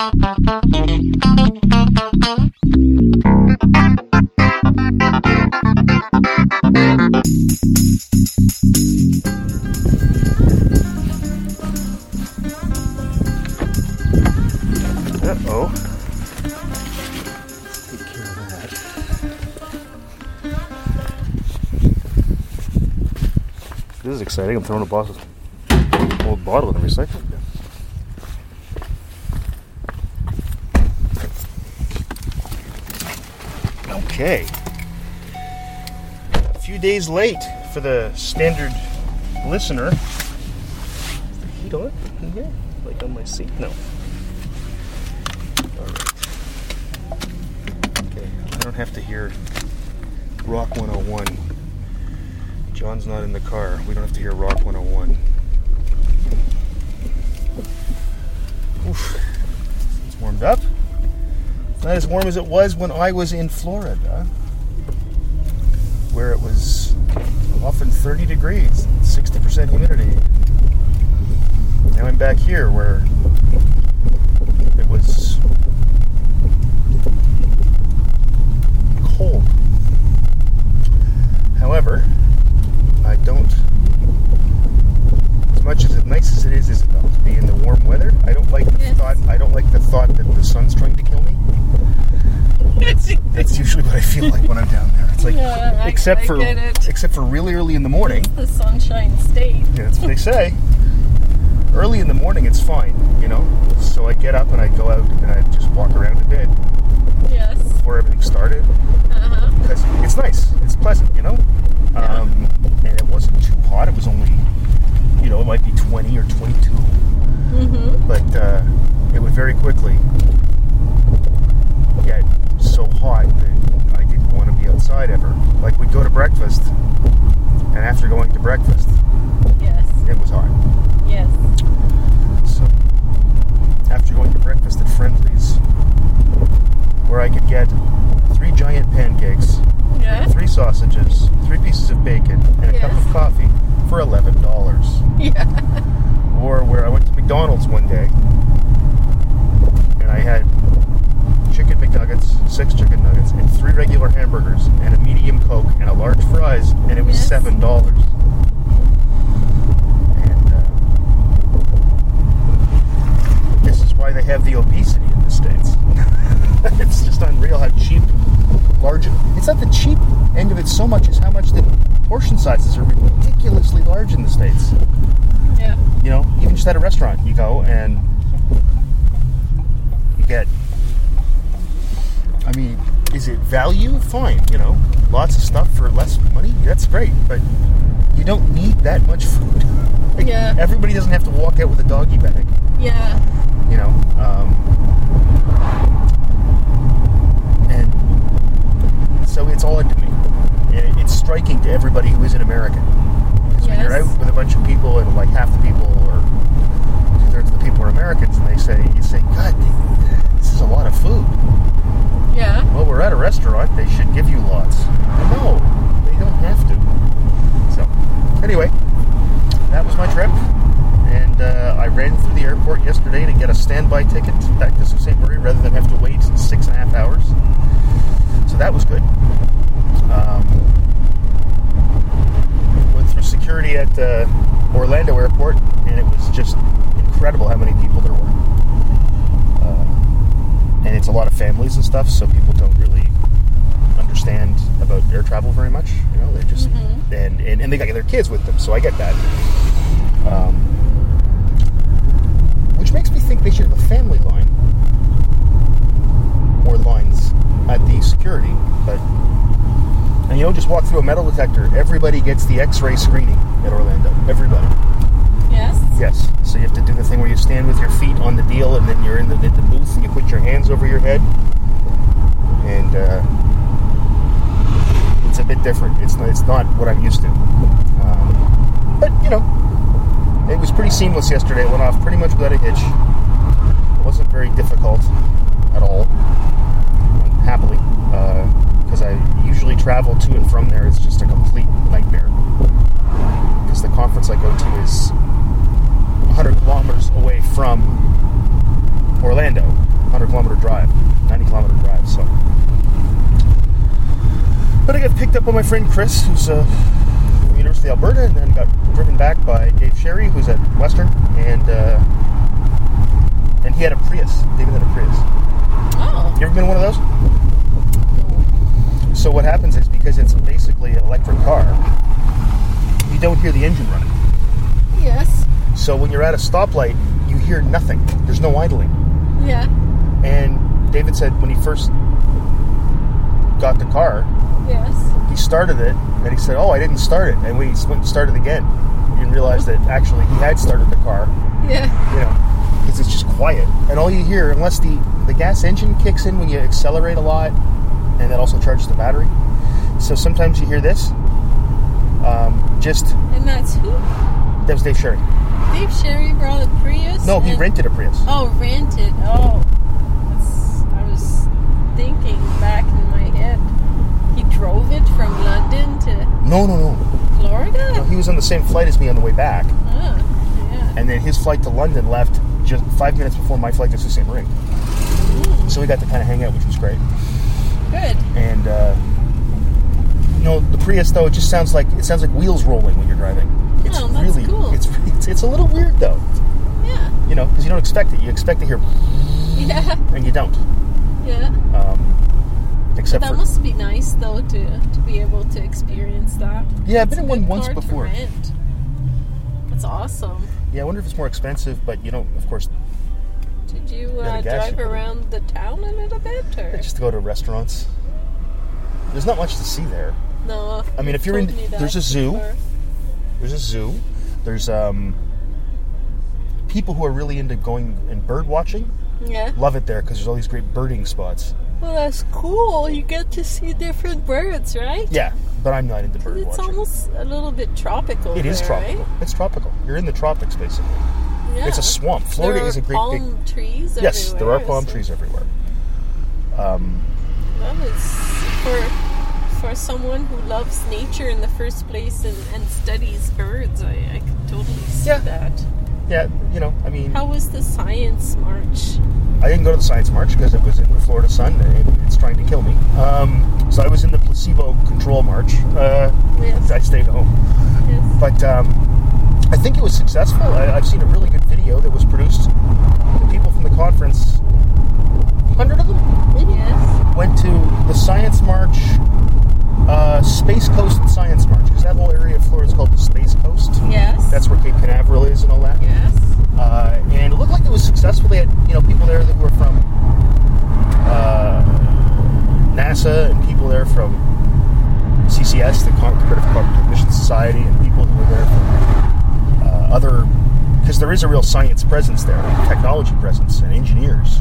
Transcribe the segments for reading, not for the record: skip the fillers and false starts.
This is exciting. I'm throwing a old bottle in the recycling bin. Okay. A few days late for the standard listener. Is the heat on in here? Like on my seat? No. Alright. Okay. I don't have to hear Rock 101. John's not in the car. We don't have to hear Rock 101. Oof. It's warmed up. Not as warm as it was when I was in Florida, where it was often 30 degrees, 60% humidity. Now I'm back here where it was cold. However, I don't, as much as nice as it is to be in the warm weather, I don't like the thought. I don't like the thought that the sun's trying to kill me. That's usually what I feel like when I'm down there. It's like, yeah, except for really early in the morning. It's the sunshine state. Yeah, that's what they say. Early in the morning, it's fine, you know. So I get up and I go out and I just walk around a bit. Yes. Before everything started. Uh-huh. Because it's nice. It's pleasant, you know. Yeah. And it wasn't too hot. It was only, you know, it might be 20 or 22. Mm-hmm. But it would very quickly get so hot that I didn't want to be outside ever. Like, we'd go to breakfast, and after going to breakfast, yes, it was hot. Yes. So, after going to breakfast at Friendly's, where I could get 3 giant pancakes, yeah, 3 sausages, 3 pieces of bacon, and a yes, cup of coffee for $11. Yeah. Or where I went to McDonald's one day, and I had Chicken McNuggets, 6 chicken nuggets, and 3 regular hamburgers, and a medium Coke, and a large fries, and it was yes, $7. And this is why they have the obesity in the States. It's just unreal how cheap, it's not the cheap end of it so much as how much the portion sizes are ridiculously large in the States. Yeah. You know, even just at a restaurant, you go and you get, I mean, is it value? Fine, you know, lots of stuff for less money, that's great, but you don't need that much food. Like, yeah. Everybody doesn't have to walk out with a doggy bag. Yeah. You know, and so it's odd to me. And it's striking to everybody who isn't American. Because yes, when you're out with a bunch of people and like half the people or 2/3 of the people are Americans and you say, God, this is a lot of food. Yeah. Well, we're at a restaurant. They should give you lots. No, they don't have to. So, anyway, that was my trip. And I ran through the airport yesterday to get a standby ticket back to Sault Ste. Marie rather than have to wait 6.5 hours. So that was good. Went through security at Orlando Airport, and it was just incredible how many people there were. And it's a lot of families and stuff, so people don't really understand about air travel very much. You know, they just and they got their kids with them, so I get that. Which makes me think they should have a family line or lines at the security. But and you don't just walk through a metal detector. Everybody gets the X-ray screening at Orlando. Everybody. Yes. So you have to do the thing where you stand with your feet on the deal, and then you're in the booth, and you put your hands over your head, and it's a bit different. It's not what I'm used to. But you know, it was pretty seamless yesterday. It went off pretty much without a hitch. It wasn't very difficult at all, happily, because I usually travel to and from there. It's just a complete nightmare because the conference I go to is 100 kilometers away from Orlando, But I got picked up by my friend Chris, who's from University of Alberta, and then got driven back by Dave Sherry, who's at Western, and he had a Prius. David had a Prius. Oh. You ever been in one of those? No. So what happens is, because it's basically an electric car, you don't hear the engine running. Yes. So when you're at a stoplight, you hear nothing. There's no idling. Yeah. And David said when he first got the car, yes, he started it, and he said, oh, I didn't start it. And we went and started again. He didn't realize that actually he had started the car. Yeah. You know, because it's just quiet. And all you hear, unless the gas engine kicks in when you accelerate a lot, and that also charges the battery. So sometimes you hear this. And that's who? That was Dave Sherry. Dave Sherry brought a Prius? No, he rented a Prius. Oh, rented. Oh. I was thinking back in my head. He drove it from London to... No. Florida? No, he was on the same flight as me on the way back. Oh, yeah. And then his flight to London left just 5 minutes before my flight to Sault Ste. Marie. Mm. So we got to kind of hang out, which was great. Good. And, you know, the Prius, though, it sounds like wheels rolling when you're driving. It's really cool. It's a little weird, though. Yeah. You know, because you don't expect it. You expect to hear... Yeah. And you don't. Yeah. Except that must be nice, though, to be able to experience that. Yeah, I've been in one once before. Rent. That's awesome. Yeah, I wonder if it's more expensive, but you don't, of course. Did you drive around the town a little bit? Or? Just to go to restaurants. There's not much to see there. No. I mean, if you're in, there's a zoo. There's people who are really into going and bird watching. Yeah. Love it there because there's all these great birding spots. Well, that's cool. You get to see different birds, right? Yeah, but I'm not into bird watching. It's almost a little bit tropical. It is tropical. Right? It's tropical. You're in the tropics, basically. Yeah. It's a swamp. Florida is a great big... There are palm trees everywhere. Yes, there are palm trees everywhere. That was... For someone who loves nature in the first place and studies birds, I could totally see that. Yeah, you know, I mean... How was the science march? I didn't go to the science march because it was in the Florida sun and it's trying to kill me. So I was in the placebo control march. Yes. I stayed home. Yes. But I think it was successful. I've seen a really good video that was produced. The people from the conference, 100 of them, maybe? Yes. Went to the science march, Space Coast Science March, because that whole area of Florida is called the Space Coast. Yes. That's where Cape Canaveral is and all that. Yes. And it looked like it was successful. They had, you know, people there that were from NASA and people there from CCS, the Comparative Cognition Society, and people who were there from other... Because there is a real science presence there, like technology presence, and engineers.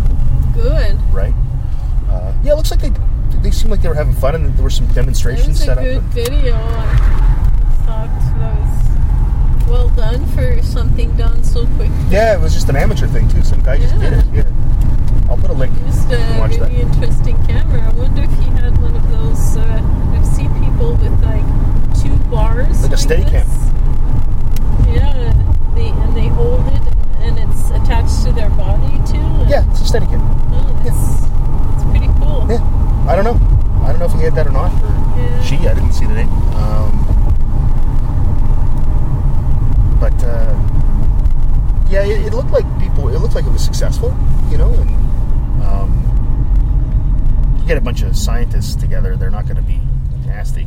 Good. Right? Yeah, it looks like they seemed like they were having fun, and there were some demonstrations set up. It was a good video. I thought that was well done for something done so quickly. Yeah, it was just an amateur thing, too. Some guy just did it. Yeah. I'll put a link. It was a really interesting camera. I wonder if he had one of those. I've seen people with, like, two bars. Like a Steadicam. Yeah, and they hold it, and it's attached to their body, too. Yeah, it's a Steadicam. Oh, it's pretty cool. Yeah. I don't know if he had that or not. She, I didn't see the name. But yeah, it looked like people. It looked like it was successful, you know. And you get a bunch of scientists together; they're not going to be nasty.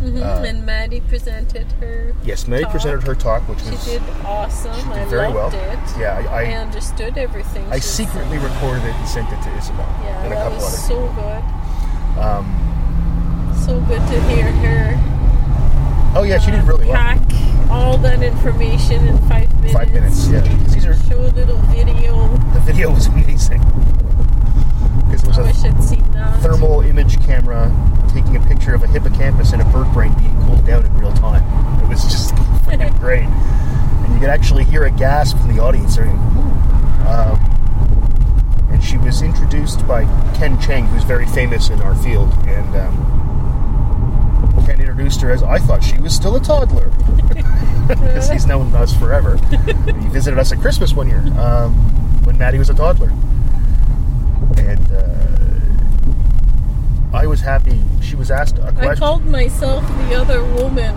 Mm-hmm. And Maddie presented her. Yes, Maddie presented her talk, which was she did awesome. She did I loved it. Yeah, I understood everything. I secretly recorded it and sent it to Isabel. Yeah, and a couple was other people. So good. So good to hear her. Oh yeah, she did really well. Pack all that information in 5 minutes. 5 minutes, yeah. Show a little video. The video was amazing. Because it was a thermal image camera taking a picture of a hippocampus and a bird brain being cooled down in real time. It was just freaking great, and you could actually hear a gasp from the audience. She was introduced by Ken Cheng, who's very famous in our field, and Ken introduced her as, I thought she was still a toddler, because he's known us forever. He visited us at Christmas one year, when Maddie was a toddler, and I was happy. She was asked a question. I called myself the other woman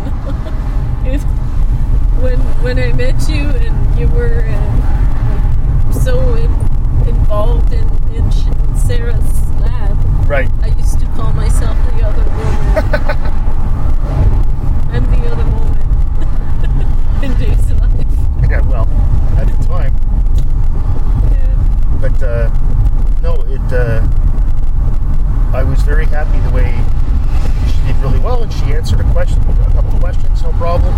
when I met you, and you were involved in Sarah's lab. Right. I used to call myself the other woman. I'm the other woman in Dave's life. Yeah, well, at the time. Yeah. But no, it. I was very happy the way she did really well, and she answered a couple of questions, no problem.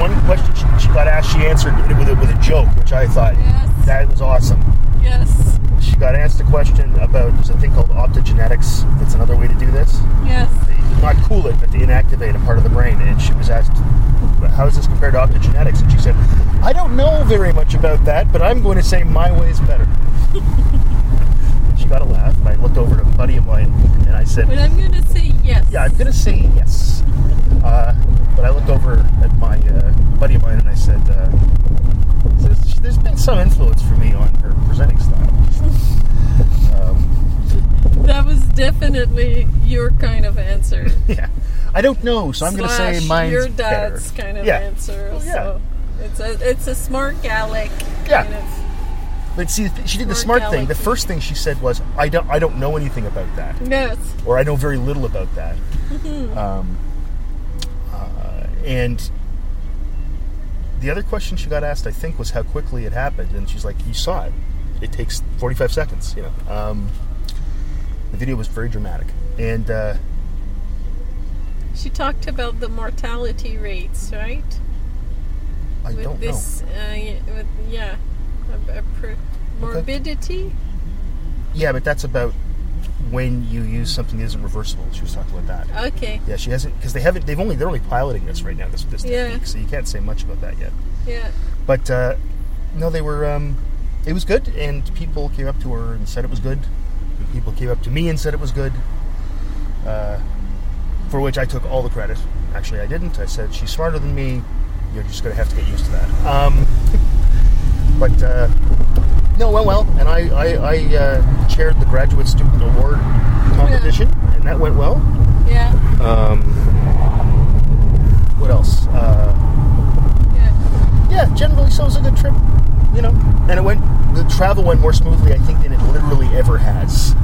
One question she got asked, she answered with a joke, which I thought, yes, that was awesome. Yes. She got asked a question about, there's a thing called optogenetics, that's another way to do this. Yes. Not cool it, but to inactivate a part of the brain. And she was asked, how does this compare to optogenetics? And she said, I don't know very much about that, but I'm going to say my way is better. She got a laugh, and I looked over at a buddy of mine, and I said, but I'm going to say yes. Yeah, I'm going to say yes. But I looked over at my buddy of mine, and I said, there's been some influence for me on her presenting style. That was definitely your kind of answer. Yeah. I don't know, so I'm going to say mine's your dad's better. Kind of yeah. answer. Well, yeah. So it's a smart Gallic yeah. kind of. But see, she did the smart thing. The first thing she said was, I don't know anything about that. Yes. Or I know very little about that. Mm-hmm. And the other question she got asked, I think, was how quickly it happened. And she's like, you saw it. It takes 45 seconds, you know. The video was very dramatic. And she talked about the mortality rates, right? I don't know. Yeah. Morbidity? Okay. Yeah, but that's about when you use something that isn't reversible. She was talking about that. Okay. Yeah, she hasn't, because they're only piloting this right now, this yeah. technique, so you can't say much about that yet. Yeah. But no, they were it was good, and people came up to her and said it was good, and people came up to me and said it was good, for which I took all the credit. Actually, I didn't. I said, she's smarter than me, you're just going to have to get used to that. But, no, well, and I chaired the Graduate Student Award competition, yeah. and that went well. Yeah. What else? Yeah, generally, so it was a good trip, you know. And the travel went more smoothly, I think, than it literally ever has,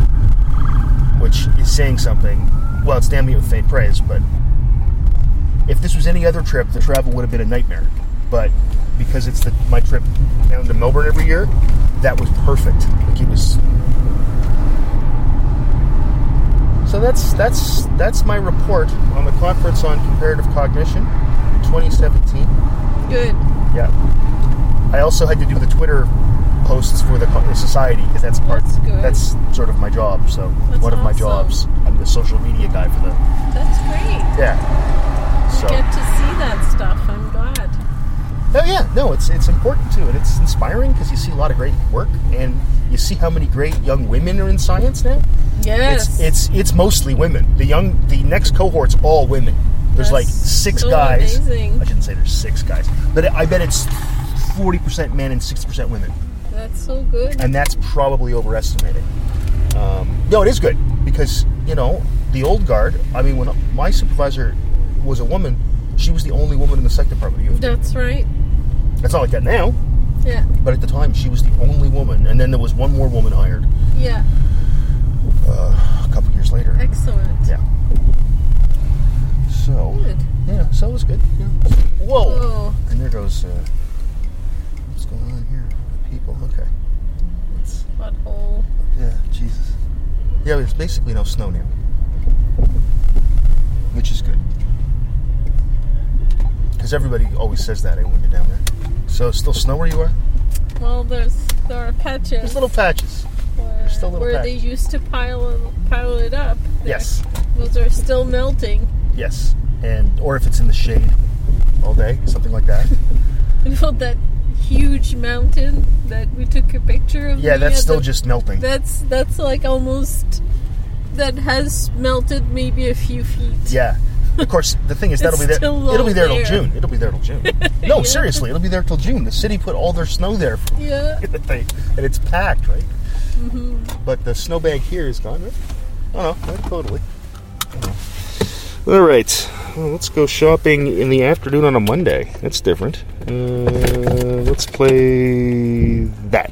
which is saying something. Well, it's damning with faint praise, but if this was any other trip, the travel would have been a nightmare, but because it's my trip down to Melbourne every year, that was perfect. Like it was. So that's my report on the conference on comparative cognition, 2017. Good. Yeah. I also had to do the Twitter posts for the society, because that's sort of my job. So that's one of my jobs. I'm the social media guy for them. That's great. Yeah. So you get to see that stuff. I'm glad. Oh yeah, no, it's important too, and it's inspiring because you see a lot of great work, and you see how many great young women are in science now. Yes, it's mostly women. The next cohort's all women. There's that's like six so guys. Amazing. I shouldn't say there's six guys, but I bet it's 40% men and 60% women. That's so good. And that's probably overestimated. No, it is good because you know the old guard. I mean, when my supervisor was a woman, she was the only woman in the psych department. That's right. That's not like that now. Yeah. But at the time, she was the only woman. And then there was one more woman hired. Yeah. A couple years later. Excellent. Yeah. So. Good. Yeah, so it was good. Yeah. Whoa. And there goes, what's going on here? People, okay. It's butthole. Yeah, Jesus. Yeah, there's basically no snow now. Which is good. Because everybody always says that when you're down there. So, still snow where you are? Well, there are patches. There's little patches. There's still little patches. Where they used to pile it up. Yes. Those are still melting. Yes. Or if it's in the shade all day, something like that. You know that huge mountain that we took a picture of? Yeah, that's still just melting. That's like almost, that has melted maybe a few feet. Yeah. Of course, the thing is that'll be there. It'll be there till June. It'll be there till June. No, yeah. Seriously, it'll be there till June. The city put all their snow there. Yeah. And it's packed, right? Mm-hmm. But the snowbank here is gone, right? Oh no, not totally. All right, well, let's go shopping in the afternoon on a Monday. That's different. Let's play that.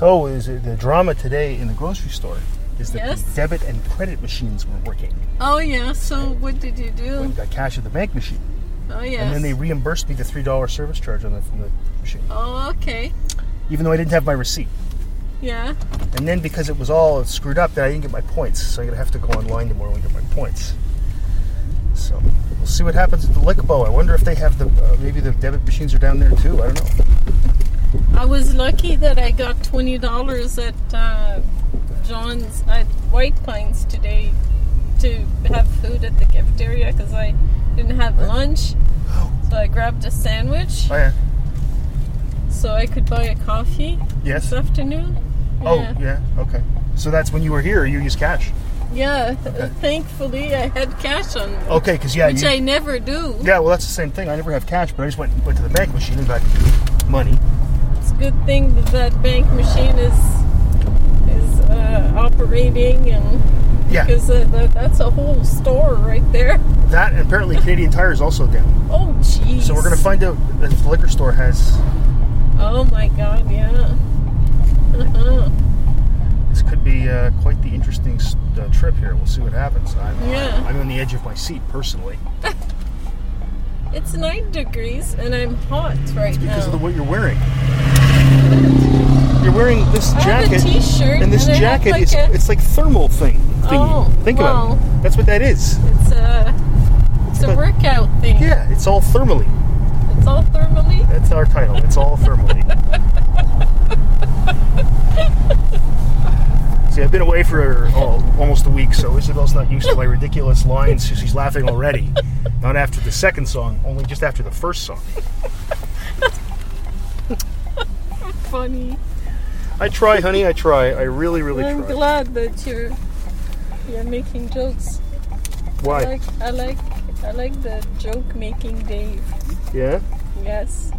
So the drama today in the grocery store is that the debit and credit machines weren't working. Oh, yeah. So what did you do? I got cash at the bank machine. Oh, yeah. And then they reimbursed me the $3 service charge on from the machine. Oh, okay. Even though I didn't have my receipt. Yeah. And then because it was all screwed up, that I didn't get my points. So I'm going to have to go online tomorrow and get my points. So we'll see what happens at the Lickbo. I wonder if they have maybe the debit machines are down there too. I don't know. I was lucky that I got $20 at John's at White Pines today to have food at the cafeteria because I didn't have lunch. So I grabbed a sandwich. Oh, yeah. So I could buy a coffee. Yes. This afternoon. Oh, yeah. Okay. So that's when you were here, you used cash. Yeah, okay. Thankfully I had cash on me. Okay, because which I never do. Yeah, well that's the same thing. I never have cash, but I just went to the bank machine and got money. It's a good thing that bank machine is operating and because that's a whole store right there. That and apparently Canadian Tire is also down. Oh, jeez. So we're gonna find out if the liquor store has. Oh my God! Yeah. This could be quite the interesting trip here. We'll see what happens. I'm on the edge of my seat personally. It's 9 degrees and I'm hot right now. It's because of what you're wearing. You're wearing this jacket. I have a t-shirt and this jacket it's like thermal thing. Think about it. That's what that is. It's a workout thing. Yeah, it's all thermally. It's all thermally? That's our title. It's all thermally. See, I've been away for almost a week, so Isabel's not used to my ridiculous lines. She's laughing already. Not after the second song, only just after the first song. Funny. I try, honey, I try. I really, really try. I'm glad that you're making jokes. Why? I like the joke making Dave. Yeah? Yes.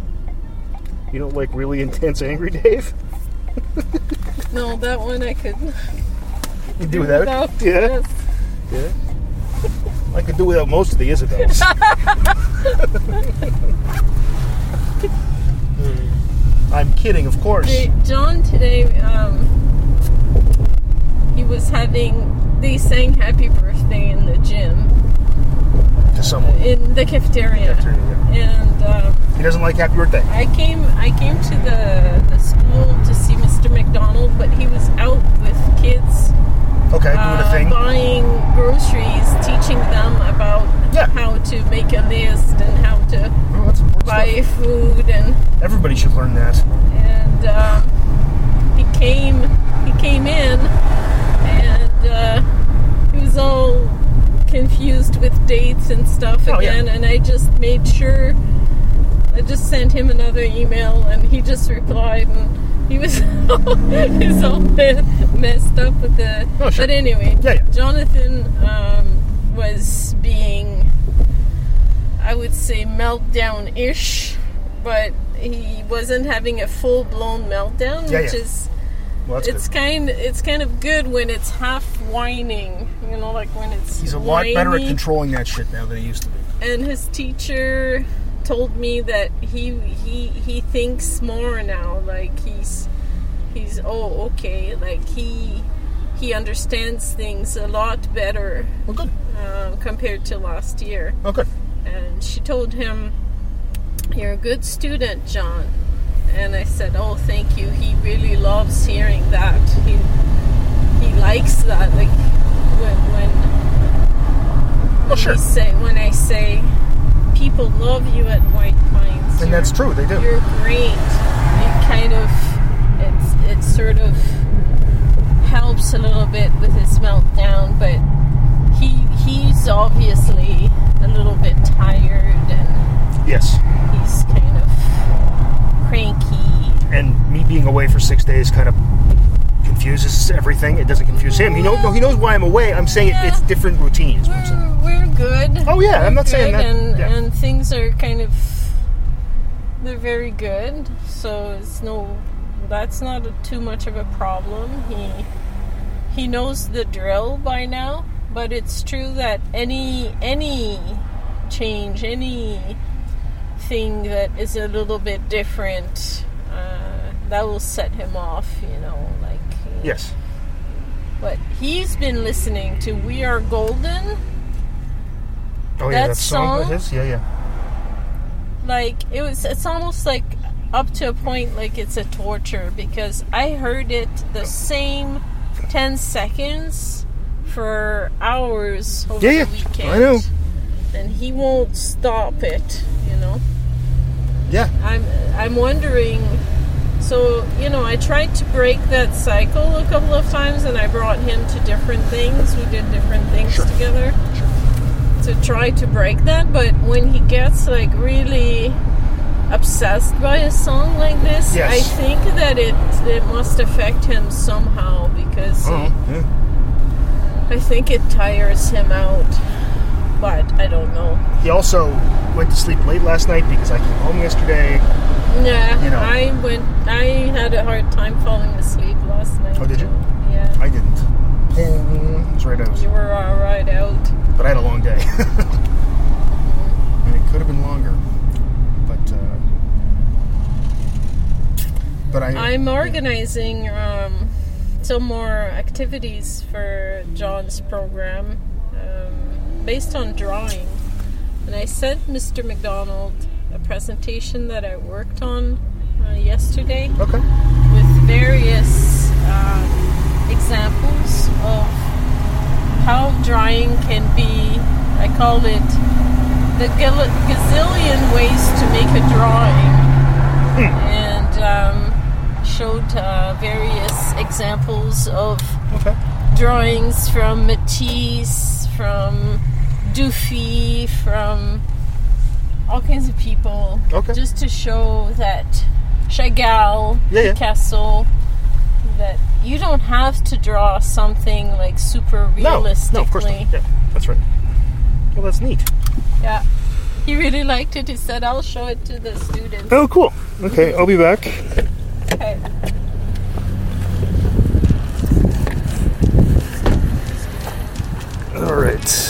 You don't like really intense angry Dave? No, that one I could do without. Yeah? Yes. Yeah. I could do without most of the Isabels. I'm kidding, of course. John today, he was they sang Happy Birthday in the gym. To someone? In the cafeteria. And he doesn't like Happy Birthday. I came to the school to see Mr. McDonald, but he was out with kids. Okay, doing a thing. Buying groceries, teaching them about how to make a list and how to buy food and. Everybody should learn that. And he came in, and he was all confused with dates and stuff again. Yeah. And I just made sure. I just sent him another email, and he just replied, and he was all messed up with the. Oh, sure. But anyway, Jonathan was being, I would say, meltdown-ish, but he wasn't having a full-blown meltdown, which is. Well, it's good. It's kind of good when it's half whining, you know, like when it's. He's a lot better at controlling that shit now than he used to be. And his teacher told me that he thinks more now, like he's like he understands things a lot better. Well, good. Compared to last year. Okay. And she told him, "You're a good student, John." And I said, "Oh, thank you." He really loves hearing that. He likes that, like when I say people love you at White Pines. And that's true, they do. You're great. It kind of it sort of helps a little bit with his meltdown, but he's obviously a little bit tired and he's kind of cranky. And me being away for 6 days kind of confuses everything. It doesn't confuse him. He knows why I'm away. I'm saying it's different routines. We're good. Oh yeah, I'm not saying that. And things are kind of they're very good. So that's not too much of a problem. He knows the drill by now. But it's true that any change, anything that is a little bit different, that will set him off, you know, like. Yes. But he's been listening to We Are Golden. Oh yeah, that song. That is? Yeah. Like it's almost like up to a point like it's a torture because I heard it the same 10 seconds for hours over the weekend. I know. And he won't stop it, you know. Yeah. I'm wondering. So, you know, I tried to break that cycle a couple of times and I brought him to different things. We did different things together. to try to break that, but when he gets like really obsessed by a song like this, yes, I think that it must affect him somehow, because I think it tires him out, but I don't know. He also went to sleep late last night because I came home yesterday. Yeah, you know. I had a hard time falling asleep last night. Oh, did you? Yeah. I didn't. I was right out. You were all right out. But I had a long day. And it could have been longer. But I'm organizing some more activities for John's program based on drawing. And I sent Mr. McDonald a presentation that I worked on yesterday, with various examples of how drawing can be, I called it the gazillion ways to make a drawing, and showed various examples of drawings from Matisse, from Dufy, from all kinds of people, just to show that Chagall, Picasso, that you don't have to draw something like super realistically. No, of course not. Yeah, that's right. Well, that's neat. Yeah, he really liked it. He said, "I'll show it to the students." Oh, cool. Okay, I'll be back. Okay. All right.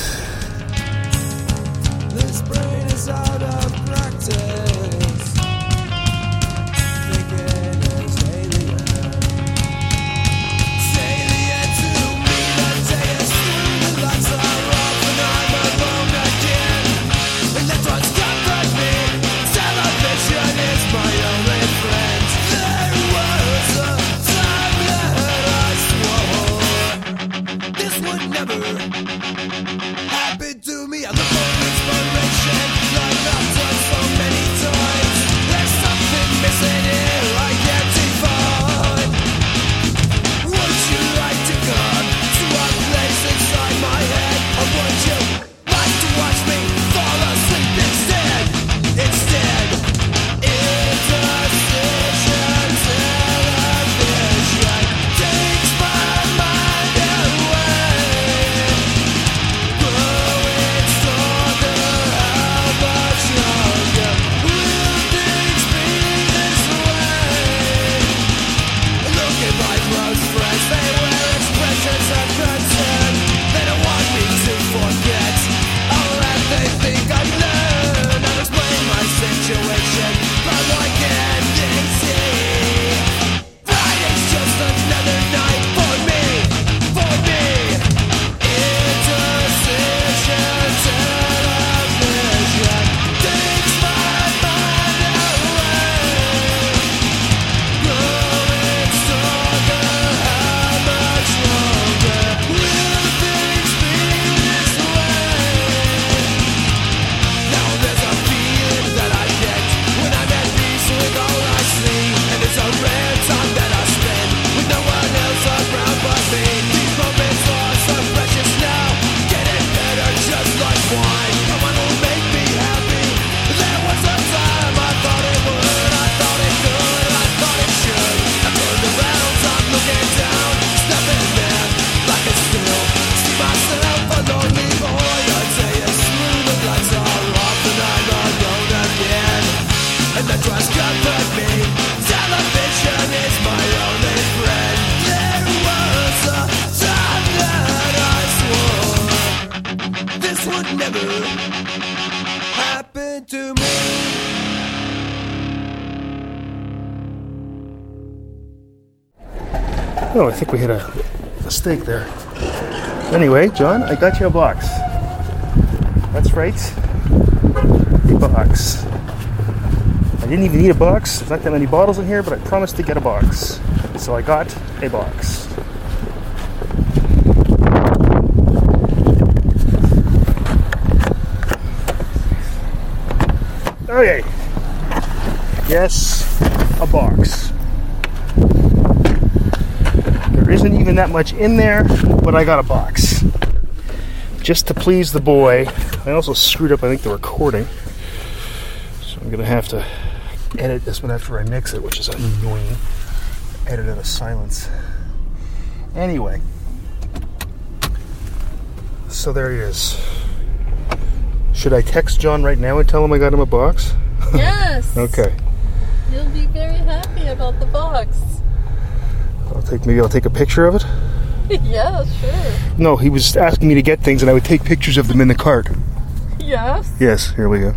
Oh, I think we hit a mistake there. Anyway, John, I got you a box. That's right. A box. I didn't even need a box. There's not that many bottles in here, but I promised to get a box. So I got a box. Okay. Yes, a box. There isn't even that much in there, but I got a box. just to please the boy. I also screwed up, I think, the recording. So I'm going to have to edit this one after I mix it, which is annoying. Edit out of silence. Anyway. So there he is. Should I text John right now and tell him I got him a box? Yes. Okay. You'll be very happy about the box. I'll take a picture of it? Yeah, sure. No, he was asking me to get things and I would take pictures of them in the cart. Yes? Yes, here we go.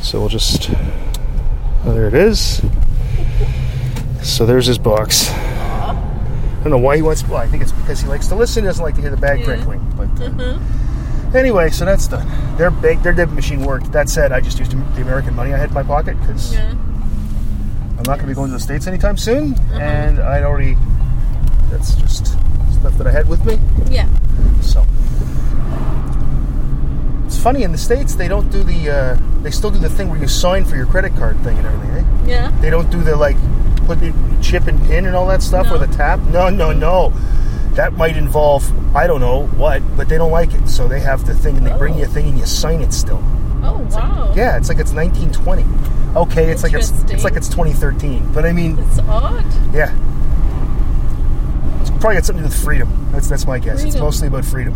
So we'll just... Oh, there it is. So there's his box. Aww. I don't know why he wants... Well, I think it's because he likes to listen. He doesn't like to hear the bag crinkling. But anyway, so that's done. Their debit machine worked. That said, I just used the American money I had in my pocket because... Yeah. I'm not going to be going to the States anytime soon, and I'd already, that's just stuff that I had with me. Yeah. So, it's funny, in the States, they don't do the, they still do the thing where you sign for your credit card thing and everything, eh? Yeah. They don't do the, like, put the chip and pin and all that stuff or the tap. No. That might involve, I don't know what, but they don't like it. So they have the thing, and they bring you a thing and you sign it still. Oh, it's wow. Like, yeah, it's like it's 1920. Okay, it's like it's 2013. But I mean... It's odd. Yeah. It's probably got something to do with freedom. That's my guess. Freedom. It's mostly about freedom.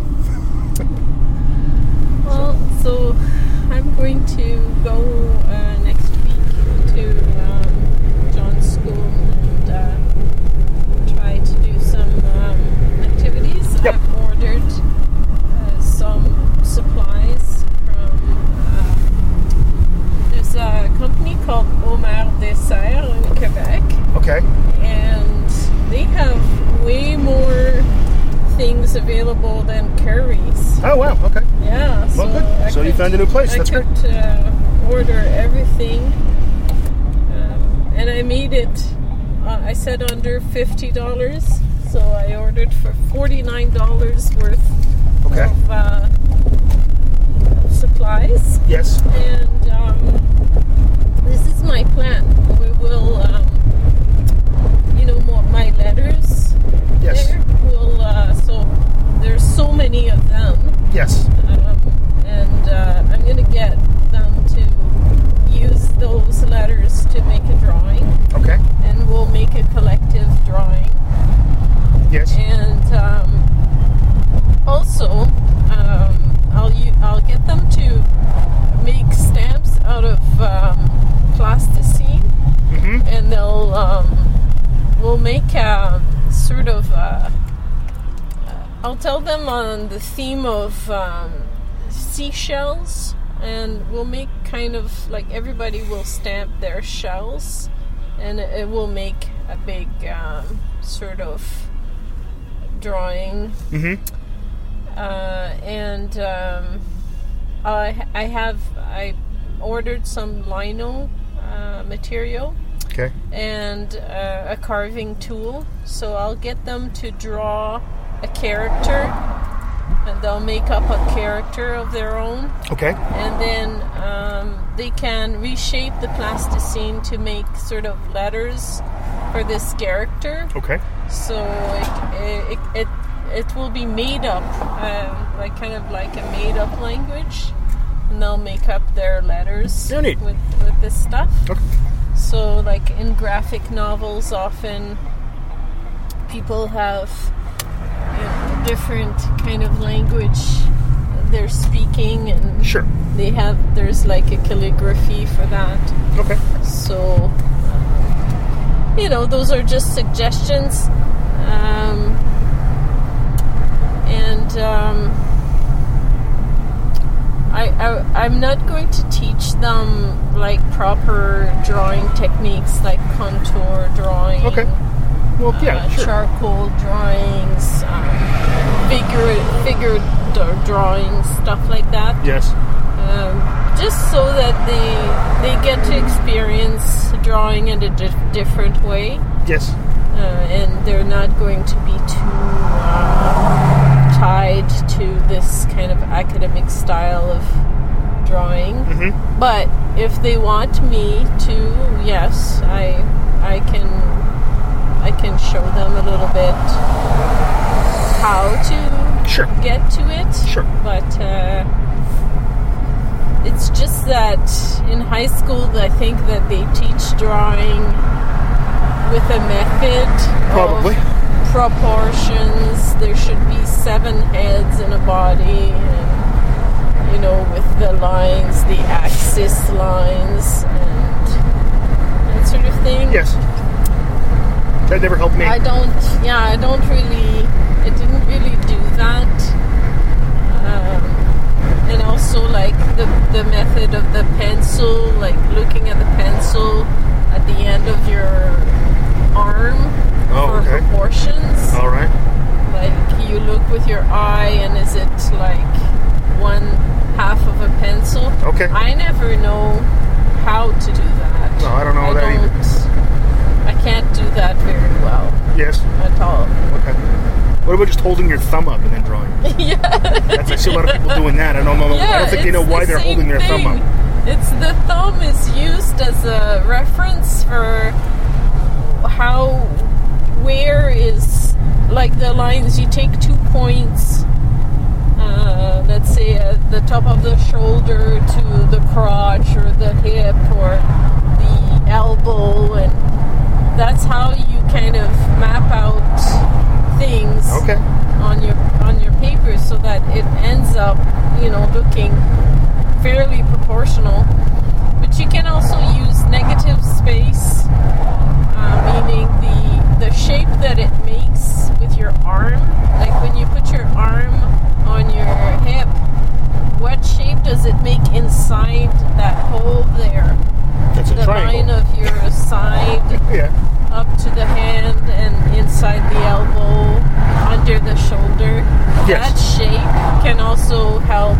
Well, so I'm going to go next week to John's school and try to do some activities. Yep. I've ordered some supplies. There's a company called Omar des Serres in Quebec. Okay. And they have way more things available than Curry's. Oh, wow. Okay. Yeah. Well, so good. So you found a new place. That's great. I could order everything. And I made it, I said under $50. So I ordered for $49 worth of... supplies. Yes. And this is my plan. We will, my letters. Yes. There will, so there's so many of them. Yes. And I'm going to get them to use those letters to make a drawing. Okay. And we'll make a collective drawing. Yes. And also, I'll get them to make stamps out of plasticine, and they'll we'll make a sort of I'll tell them on the theme of seashells, and we'll make kind of like everybody will stamp their shells, and it will make a big sort of drawing. And I ordered some lino material, and a carving tool. So I'll get them to draw a character, and they'll make up a character of their own. Okay. And then they can reshape the plasticine to make sort of letters for this character. Okay. So it will be made up, like a made up language, and they'll make up their letters with this stuff. Okay. So like in graphic novels, often people have different kind of language they're speaking, and there's like a calligraphy for that. Okay. So those are just suggestions. And I'm not going to teach them like proper drawing techniques, like contour drawing, charcoal drawings, figure drawings, stuff like that. Yes. Just so that they get to experience drawing in a different way. Yes. And they're not going to be too tied to this kind of academic style of drawing. But if they want me to, yes, I can show them a little bit how to sure. get to it. Sure. But it's just that in high school, I think that they teach drawing with a method. Probably. Of proportions. There should be 7 heads in a body. And, you know, with the lines, the axis lines, and that sort of thing. Yes. That never helped me. I didn't really do that. And also, the method of the pencil, looking at the pencil at the end of your arm for proportions. All right. You look with your eye, and is it, 1/2 of a pencil? Okay. I never know how to do that. No, I don't know either. I can't do that very well. Yes. At all. Okay. What about just holding your thumb up and then drawing? Yeah. I see a lot of people doing that. I don't think they know why they're holding their thumb up. It's the thumb is used as a reference for where is the lines. You take 2 points, let's say at the top of the shoulder to the crotch or the hip or the elbow, and that's how you kind of map out things on your paper, so that it ends up, looking fairly proportional. But you can also use negative space, meaning the shape that it makes with your arm. Like when you put your arm on your hip, what shape does it make inside that hole there? That's the line of your side up to the hand and inside the elbow, under the shoulder. Yes. That shape can also help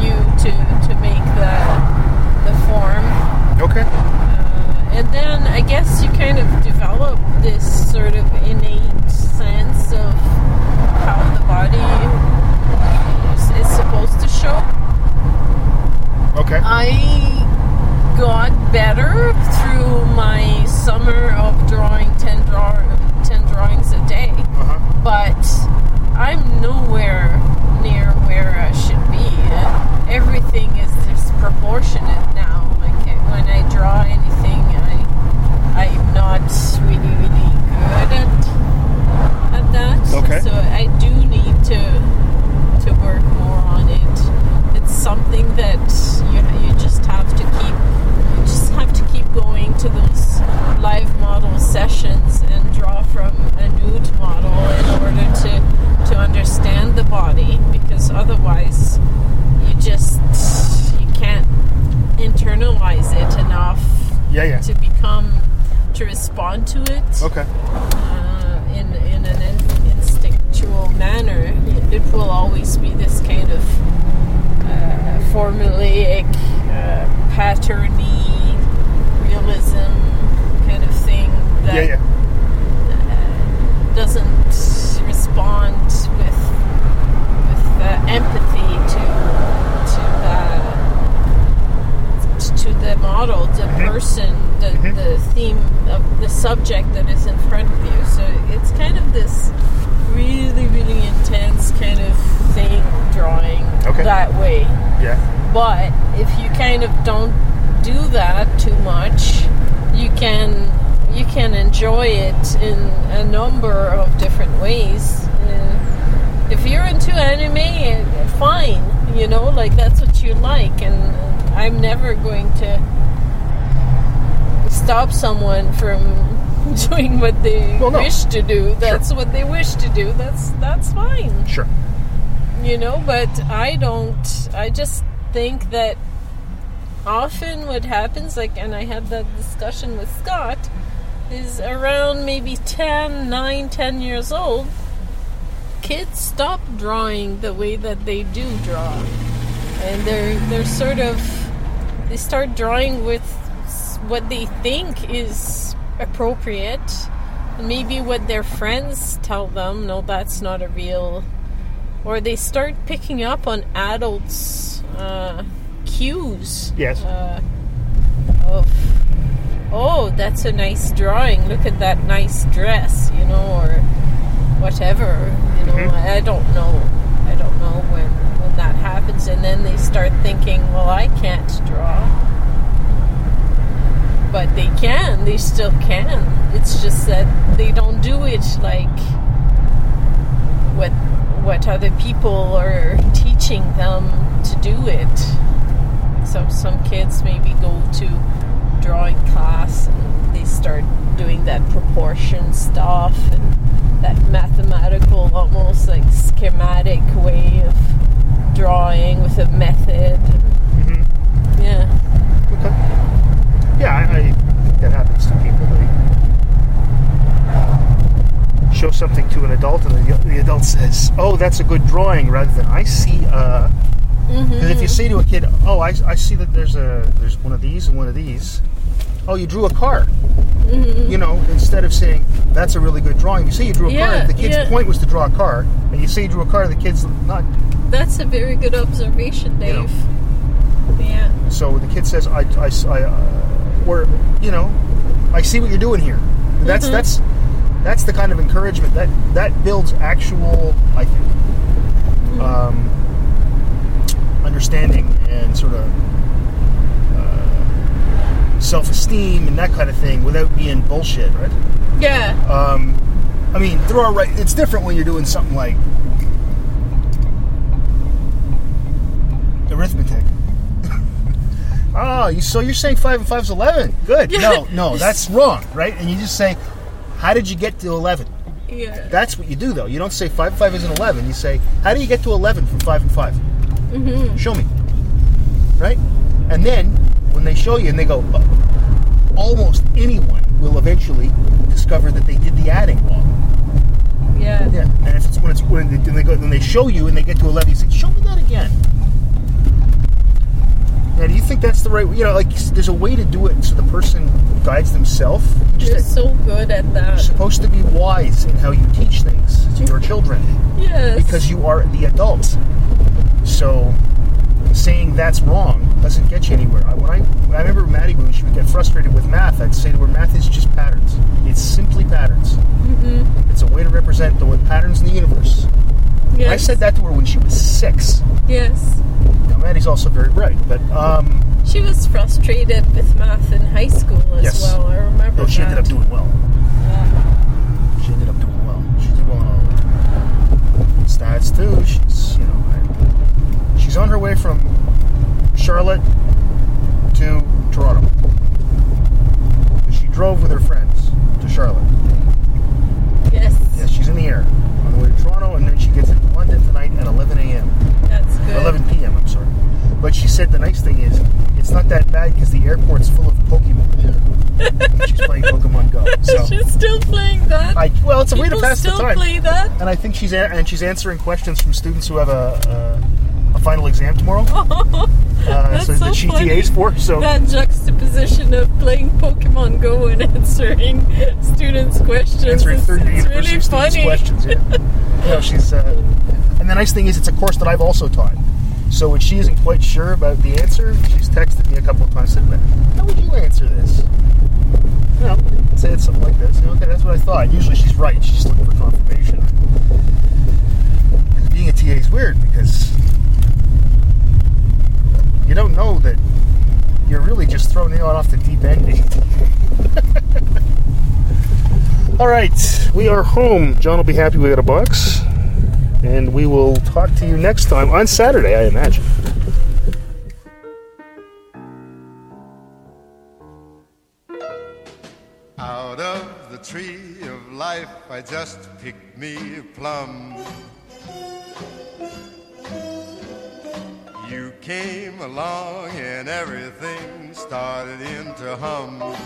you to make the form. Okay. And then I guess you kind of develop this sort of innate sense of how the body is supposed to show. Okay. I got better through my summer of drawing 10 drawings a day, but I'm nowhere near where I should be. Everything is disproportionate now. When I draw anything, I'm not really, really good at that. Okay. So I do need to work more on it. It's something that you just have to keep going to those live model sessions and draw from a nude model in order to understand the body, because otherwise you can't internalize it enough to respond to it in an instinctual manner. It will always be this kind of formulaic patterny realism kind of thing that doesn't respond with empathy to the model, the person, the theme of the subject that is in front of you. So it's kind of this really, really intense kind of thing, drawing that way. Yeah. But if you kind of don't do that too much, you can enjoy it in a number of different ways. If you're into anime, fine, that's what you like, and I'm never going to stop someone from doing what they wish to do. That's what they wish to do. That's fine. Sure. But I just think that often what happens, and I had that discussion with Scott, is around maybe 10 years old, kids stop drawing the way that they do draw, and they're sort of, they start drawing with what they think is appropriate, maybe what their friends tell them, no, that's not a real, or they start picking up on adults' cues. Yes. That's a nice drawing. Look at that nice dress, or whatever. I don't know. I don't know when that happens. And then they start thinking, well, I can't draw. But they can. They still can. It's just that they don't do it like what other people are teaching them to do it. So some kids maybe go to drawing class and they start doing that proportion stuff and that mathematical, almost like schematic way of drawing with a method. Mm-hmm. Yeah. Okay. Yeah, I think that happens to people. They show something to an adult and the adult says, oh, that's a good drawing, rather than I see a... Mm-hmm. Because if you say to a kid, oh, I see that there's one of these and one of these. Oh, you drew a car. Mm-hmm. You know, instead of saying, that's a really good drawing. You say you drew a car. The kid's point was to draw a car. And you say you drew a car, the kid's not. That's a very good observation, Dave. You know. Yeah. So the kid says, or, you know, I see what you're doing here. That's mm-hmm. that's the kind of encouragement. That builds actual, I think, mm-hmm. Understanding and sort of self-esteem and that kind of thing without being bullshit, right? Yeah. I mean, it's different when you're doing something like arithmetic. So you're saying 5 and 5 is 11. Good. Yeah. No, that's wrong, right? And you just say, how did you get to 11? Yeah. That's what you do, though. You don't say 5 and 5 isn't 11. You say, how do you get to 11 from 5 and 5? Mm-hmm. Show me. Right? And then, when they show you and they go, almost anyone will eventually discover that they did the adding wrong. Yeah. Yeah. And if it's when they show you and they get to 11, you say, show me that again. Now, do you think that's the right way? You know, like, there's a way to do it so the person guides themselves. You're so good at that. You're supposed to be wise in how you teach things to your children. Yes. Because you are the adult. So, saying that's wrong doesn't get you anywhere. I remember Maddie, when she would get frustrated with math, I'd say to her, math is just patterns. It's simply patterns. Mm-hmm. It's a way to represent the patterns in the universe. Yes. I said that to her when she was 6. Yes. Now, Maddie's also very bright, but... she was frustrated with math in high school as well. I remember she ended up doing well. Yeah. She ended up doing well. She did well in all stats, too. She's, you know... She's on her way from Charlotte to Toronto. She drove with her friends to Charlotte. Yes. Yes, she's in the air on the way to Toronto, and then she gets into London tonight at 11 a.m. That's good. 11 p.m., I'm sorry. But she said the nice thing is, it's not that bad because the airport's full of Pokemon. She's playing Pokemon Go. So she's still playing that? Well, it's a way to pass the time. People still play that? And I think she's answering questions from students who have a final exam tomorrow. That she TAs for. So that juxtaposition of playing Pokemon Go and answering students' questions. Answering third-year university really students' questions. Yeah. No, she's. And the nice thing is, it's a course that I've also taught. So when she isn't quite sure about the answer, she's texted me a couple of times saying, "How would you answer this?" You know, say it's something like this. Okay, that's what I thought. Usually she's right. She's looking for confirmation. And being a TA is weird because. You don't know that you're really just thrown out off the deep end. All right, we are home. John will be happy we got a box. And we will talk to you next time on Saturday, I imagine. Out of the tree of life, I just picked me a plum. You came along and everything started into hum.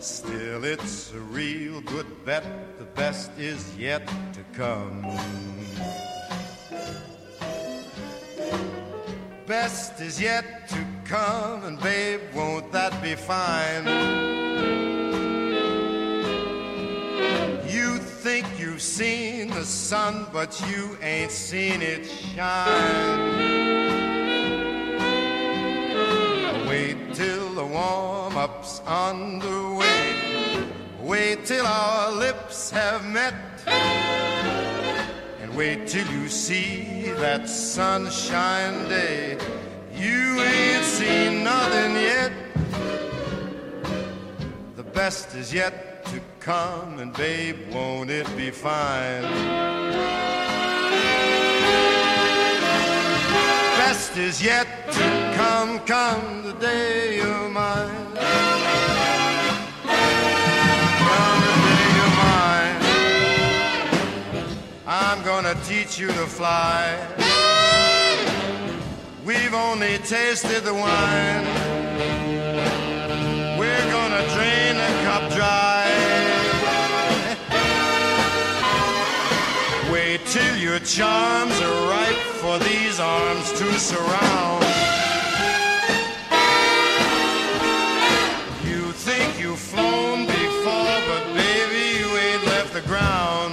Still, it's a real good bet, the best is yet to come. Best is yet to come, and babe, won't that be fine? You think you've seen the sun, but you ain't seen it shine. Wait till the warm-up's underway. Wait till our lips have met. Wait till you see that sunshine day. You ain't seen nothing yet. The best is yet to come, and babe, won't it be fine? Best is yet to come, come the day of mine. Come the day of mine. I'm gonna teach you to fly. We've only tasted the wine. We're gonna drain the cup dry. Wait till your charms are ripe for these arms to surround. You think you've flown before, but baby, you ain't left the ground.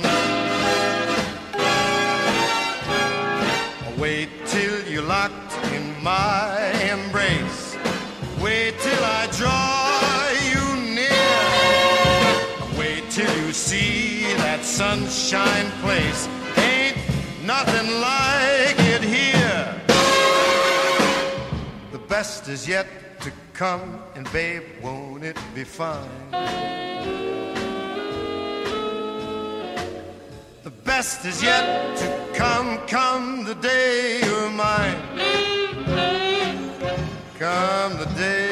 Wait till you're locked in my embrace. Wait till I draw you near. Wait till you see that sunshine place. Ain't nothing like it here. The best is yet to come, and babe, won't it be fine? The best is yet to come, come the day you're mine. Come the day.